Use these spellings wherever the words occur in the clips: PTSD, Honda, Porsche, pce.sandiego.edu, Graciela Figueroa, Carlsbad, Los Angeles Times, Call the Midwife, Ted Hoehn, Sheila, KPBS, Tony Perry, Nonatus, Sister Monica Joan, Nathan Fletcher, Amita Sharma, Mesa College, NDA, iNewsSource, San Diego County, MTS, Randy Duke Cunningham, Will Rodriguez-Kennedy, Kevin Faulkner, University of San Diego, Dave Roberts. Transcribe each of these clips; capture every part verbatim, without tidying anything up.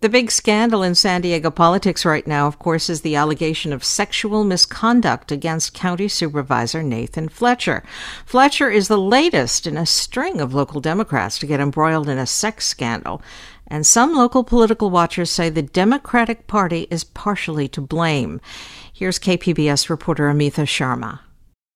The big scandal in San Diego politics right now, of course, is the allegation of sexual misconduct against County Supervisor Nathan Fletcher. Fletcher is the latest in a string of local Democrats to get embroiled in a sex scandal. And some local political watchers say the Democratic Party is partially to blame. Here's K P B S reporter Amita Sharma.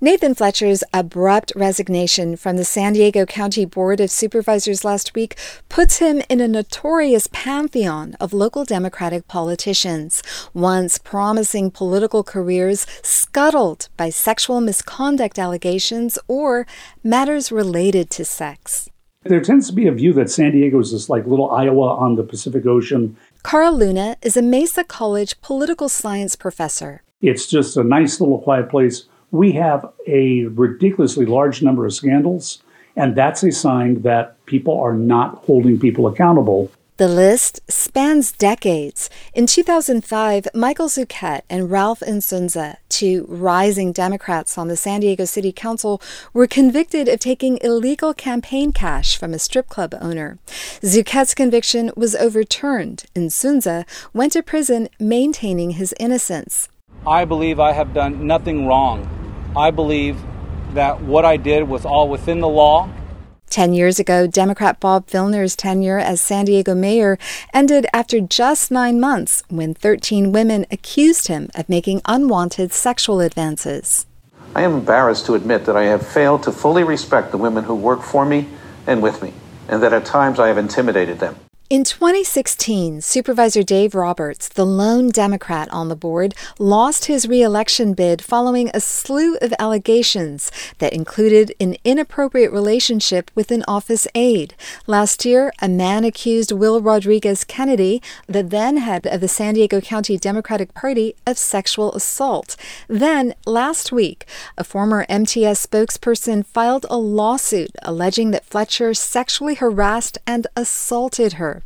Nathan Fletcher's abrupt resignation from the San Diego County Board of Supervisors last week puts him in a notorious pantheon of local Democratic politicians, once promising political careers scuttled by sexual misconduct allegations or matters related to sex. There tends to be a view that San Diego is this like little Iowa on the Pacific Ocean. Carl Luna is a Mesa College political science professor. It's just a nice little quiet place. We have a ridiculously large number of scandals, and that's a sign that people are not holding people accountable. The list spans decades. In two thousand five, Michael Zucchetti and Ralph Inzunza, two rising Democrats on the San Diego City Council, were convicted of taking illegal campaign cash from a strip club owner. Zucchetti's conviction was overturned, and Inzunza went to prison maintaining his innocence. I believe I have done nothing wrong. I believe that what I did was all within the law. Ten years ago, Democrat Bob Filner's tenure as San Diego mayor ended after just nine months when thirteen women accused him of making unwanted sexual advances. I am embarrassed to admit that I have failed to fully respect the women who work for me and with me, and that at times I have intimidated them. In twenty sixteen, Supervisor Dave Roberts, the lone Democrat on the board, lost his re-election bid following a slew of allegations that included an inappropriate relationship with an office aide. Last year, a man accused Will Rodriguez-Kennedy, the then head of the San Diego County Democratic Party, of sexual assault. Then, last week, a former M T S spokesperson filed a lawsuit alleging that Fletcher sexually harassed and assaulted her.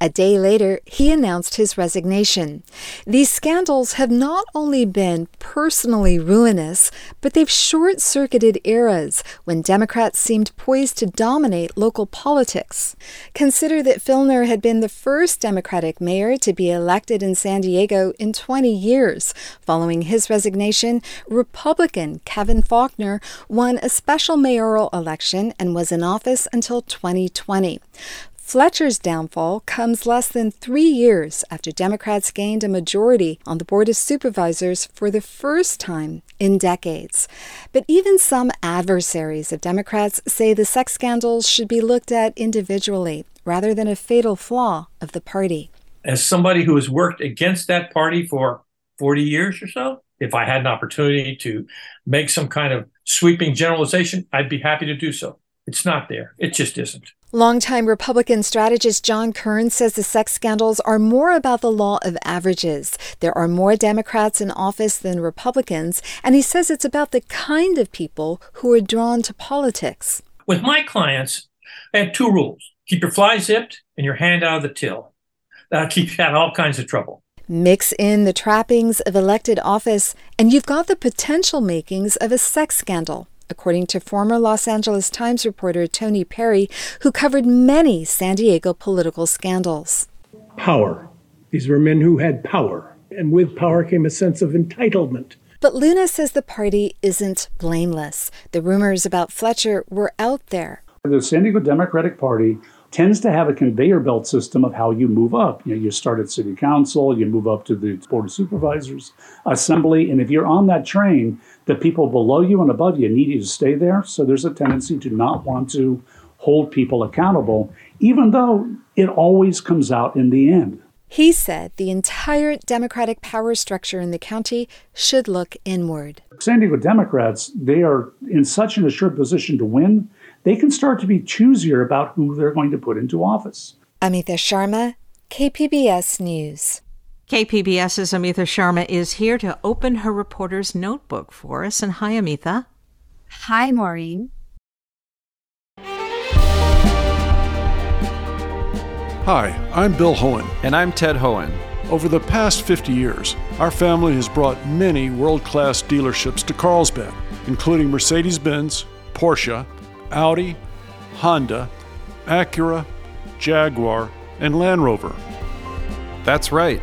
A day later, he announced his resignation. These scandals have not only been personally ruinous, but they've short-circuited eras when Democrats seemed poised to dominate local politics. Consider that Filner had been the first Democratic mayor to be elected in San Diego in twenty years. Following his resignation, Republican Kevin Faulkner won a special mayoral election and was in office until twenty twenty. Fletcher's downfall comes less than three years after Democrats gained a majority on the Board of Supervisors for the first time in decades. But even some adversaries of Democrats say the sex scandals should be looked at individually rather than a fatal flaw of the party. As somebody who has worked against that party for forty years or so, if I had an opportunity to make some kind of sweeping generalization, I'd be happy to do so. It's not there. It just isn't. Longtime Republican strategist John Kern says the sex scandals are more about the law of averages. There are more Democrats in office than Republicans, and he says it's about the kind of people who are drawn to politics. With my clients, I have two rules. Keep your fly zipped and your hand out of the till. That'll keep you out of all kinds of trouble. Mix in the trappings of elected office, and you've got the potential makings of a sex scandal. According to former Los Angeles Times reporter Tony Perry, who covered many San Diego political scandals. Power. These were men who had power, and with power came a sense of entitlement. But Luna says the party isn't blameless. The rumors about Fletcher were out there. The San Diego Democratic Party tends to have a conveyor belt system of how you move up. You know, you start at city council, you move up to the board of supervisors, assembly, and if you're on that train, the people below you and above you need you to stay there. So there's a tendency to not want to hold people accountable, even though it always comes out in the end. He said the entire Democratic power structure in the county should look inward. San Diego Democrats, they are in such an assured position to win, they can start to be choosier about who they're going to put into office. Amita Sharma, K P B S News. K P B S's Amita Sharma is here to open her reporter's notebook for us. And hi, Amita. Hi, Maureen. Hi, I'm Bill Hoehn. And I'm Ted Hoehn. Over the past fifty years, our family has brought many world-class dealerships to Carlsbad, including Mercedes-Benz, Porsche, Audi, Honda, Acura, Jaguar, and Land Rover. That's right.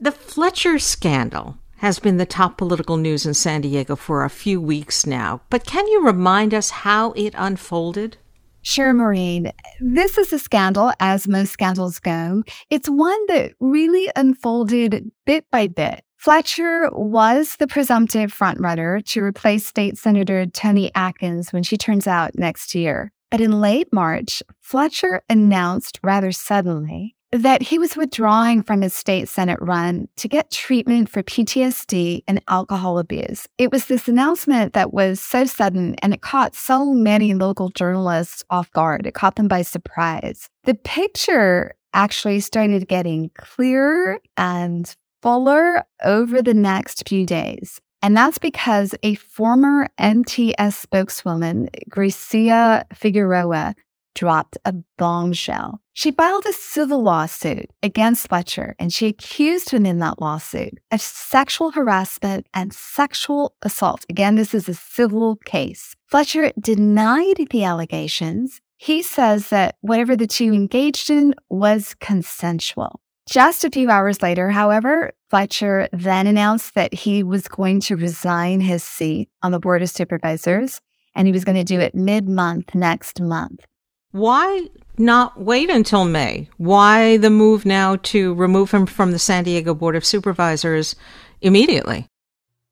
The Fletcher scandal has been the top political news in San Diego for a few weeks now, but can you remind us how it unfolded? Sure, Maureen. This is a scandal, as most scandals go. It's one that really unfolded bit by bit. Fletcher was the presumptive frontrunner to replace State Senator Tony Atkins when she turns out next year. But in late March, Fletcher announced rather suddenly that he was withdrawing from his state Senate run to get treatment for P T S D and alcohol abuse. It was this announcement that was so sudden, and it caught so many local journalists off guard. It caught them by surprise. The picture actually started getting clearer and fuller over the next few days. And that's because a former M T S spokeswoman, Graciela Figueroa, dropped a bombshell. She filed a civil lawsuit against Fletcher, and she accused him in that lawsuit of sexual harassment and sexual assault. Again, this is a civil case. Fletcher denied the allegations. He says that whatever the two engaged in was consensual. Just a few hours later, however, Fletcher then announced that he was going to resign his seat on the Board of Supervisors, and he was going to do it mid-month next month. Why not wait until May? Why the move now to remove him from the San Diego Board of Supervisors immediately?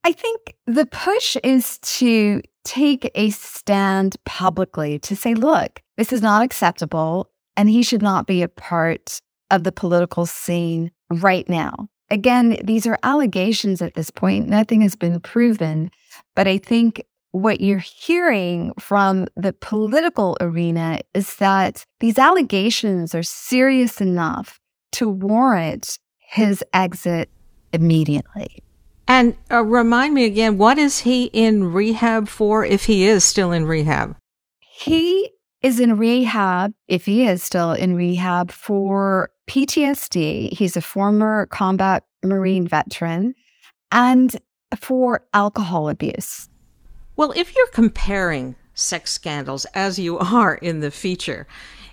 I think the push is to take a stand publicly to say, look, this is not acceptable, and he should not be a part of the political scene right now. Again, these are allegations at this point. Nothing has been proven, but I think what you're hearing from the political arena is that these allegations are serious enough to warrant his exit immediately. And uh, remind me again, what is he in rehab for if he is still in rehab? He is in rehab, if he is still in rehab, for P T S D. He's a former combat Marine veteran, and for alcohol abuse. Well, if you're comparing sex scandals, as you are in the feature,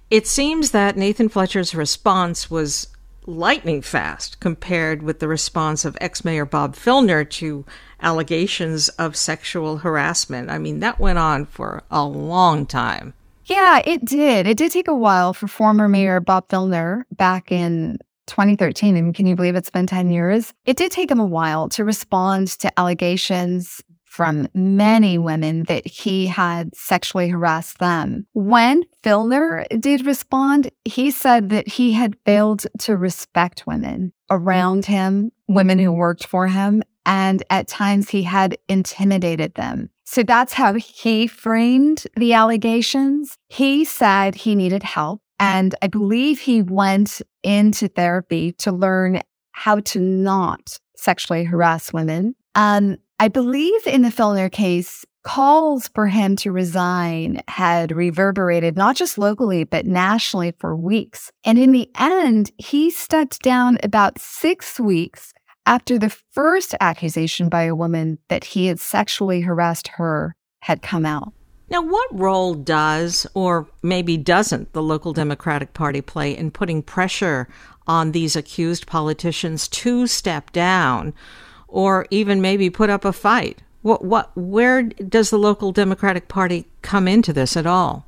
it seems that Nathan Fletcher's response was lightning fast compared with the response of ex-mayor Bob Filner to allegations of sexual harassment. I mean, that went on for a long time. Yeah, it did. It did take a while for former mayor Bob Filner back in twenty thirteen. I mean, can you believe it's been ten years? It did take him a while to respond to allegations from many women that he had sexually harassed them. When Filner did respond, he said that he had failed to respect women around him, women who worked for him, and at times he had intimidated them. So that's how he framed the allegations. He said he needed help, and I believe he went into therapy to learn how to not sexually harass women. Um, I believe in the Filner case, calls for him to resign had reverberated not just locally, but nationally for weeks. And in the end, he stepped down about six weeks after the first accusation by a woman that he had sexually harassed her had come out. Now, what role does, or maybe doesn't, the local Democratic Party play in putting pressure on these accused politicians to step down or even maybe put up a fight? What, what, where does the local Democratic Party come into this at all?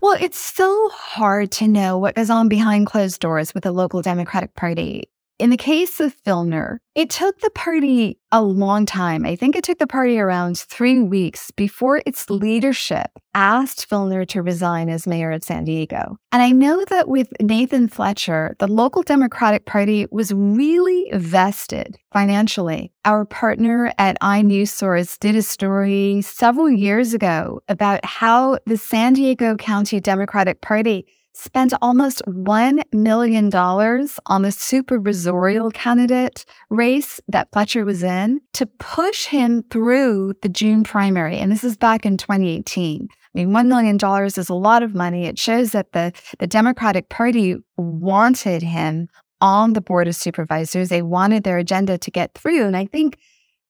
Well, it's so hard to know what goes on behind closed doors with the local Democratic Party. In the case of Filner, it took the party a long time. I think it took the party around three weeks before its leadership asked Filner to resign as mayor of San Diego. And I know that with Nathan Fletcher, the local Democratic Party was really vested financially. Our partner at iNewsSource did a story several years ago about how the San Diego County Democratic Party spent almost one million dollars on the supervisorial candidate race that Fletcher was in to push him through the June primary. And this is back in twenty eighteen. I mean, one million dollars is a lot of money. It shows that the, the Democratic Party wanted him on the Board of Supervisors. They wanted their agenda to get through. And I think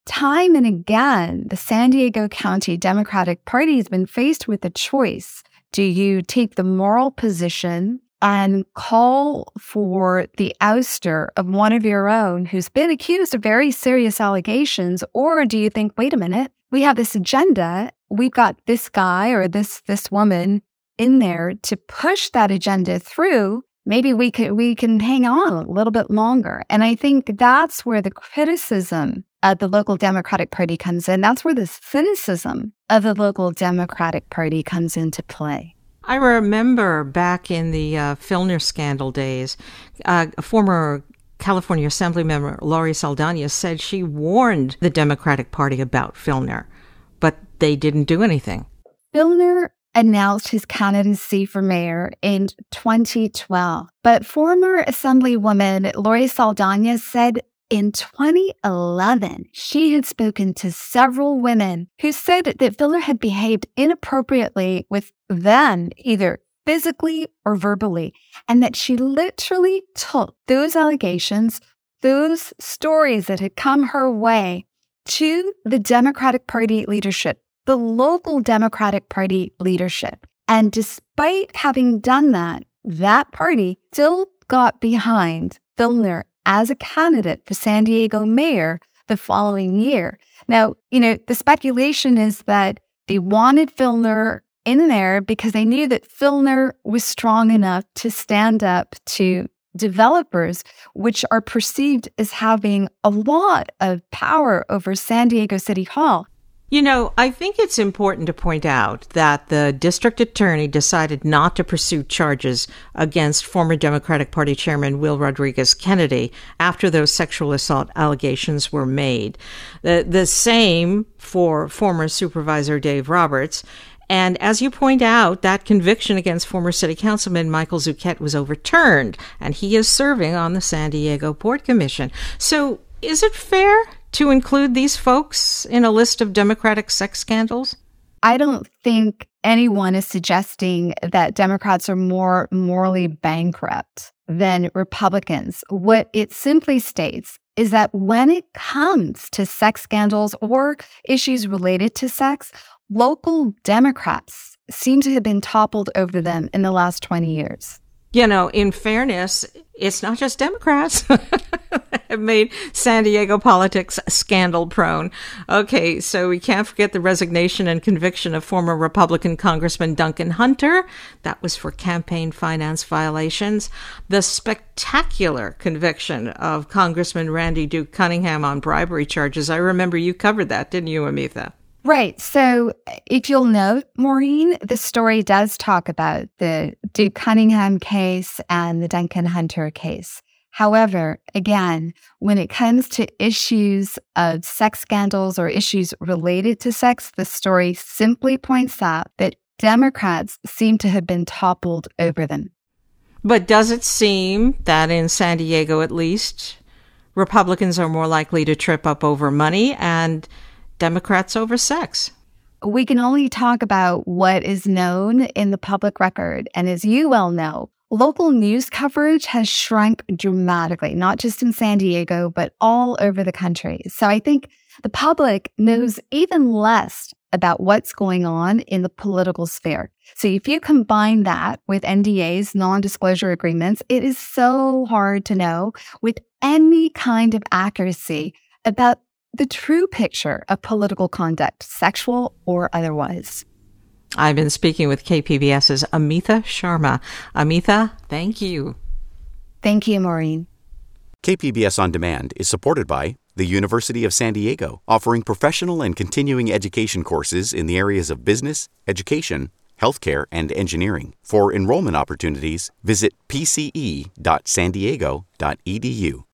time and again, the San Diego County Democratic Party has been faced with a choice. Do you take the moral position and call for the ouster of one of your own who's been accused of very serious allegations? Or do you think, wait a minute, we have this agenda. We've got this guy or this this woman in there to push that agenda through. Maybe we can, we can hang on a little bit longer. And I think that's where the criticism of the local Democratic Party comes in. That's where the cynicism of the local Democratic Party comes into play. I remember back in the uh, Filner scandal days, uh, a former California Assembly member, Lori Saldana, said she warned the Democratic Party about Filner, but they didn't do anything. Filner announced his candidacy for mayor in twenty twelve. But former Assemblywoman Lori Saldana said in twenty eleven, she had spoken to several women who said that Filner had behaved inappropriately with them, either physically or verbally, and that she literally took those allegations, those stories that had come her way, to the Democratic Party leadership, the local Democratic Party leadership. And despite having done that, that party still got behind Filner as a candidate for San Diego mayor the following year. Now, you know, the speculation is that they wanted Filner in there because they knew that Filner was strong enough to stand up to developers, which are perceived as having a lot of power over San Diego City Hall. You know, I think it's important to point out that the district attorney decided not to pursue charges against former Democratic Party Chairman Will Rodriguez-Kennedy after those sexual assault allegations were made. The, the same for former Supervisor Dave Roberts. And as you point out, that conviction against former City Councilman Michael Zucchetti was overturned, and he is serving on the San Diego Board Commission. So is it fair to include these folks in a list of Democratic sex scandals? I don't think anyone is suggesting that Democrats are more morally bankrupt than Republicans. What it simply states is that when it comes to sex scandals or issues related to sex, local Democrats seem to have been toppled over them in the last twenty years. You know, in fairness, it's not just Democrats that have made San Diego politics scandal-prone. Okay, so we can't forget the resignation and conviction of former Republican Congressman Duncan Hunter. That was for campaign finance violations. The spectacular conviction of Congressman Randy Duke Cunningham on bribery charges. I remember you covered that, didn't you, Amita? Right. So if you'll note, Maureen, the story does talk about the Duke Cunningham case and the Duncan Hunter case. However, again, when it comes to issues of sex scandals or issues related to sex, the story simply points out that Democrats seem to have been toppled over them. But does it seem that in San Diego, at least, Republicans are more likely to trip up over money and Democrats over sex? we can only talk about what is known in the public record. And as you well know, local news coverage has shrunk dramatically, not just in San Diego, but all over the country. So I think the public knows even less about what's going on in the political sphere. So if you combine that with N D As, non-disclosure agreements, it is so hard to know with any kind of accuracy about the true picture of political conduct, sexual or otherwise. I've been speaking with K P B S's Amita Sharma. Amita, thank you. Thank you, Maureen. K P B S On Demand is supported by the University of San Diego, offering professional and continuing education courses in the areas of business, education, healthcare, and engineering. For enrollment opportunities, visit p c e dot san diego dot e d u.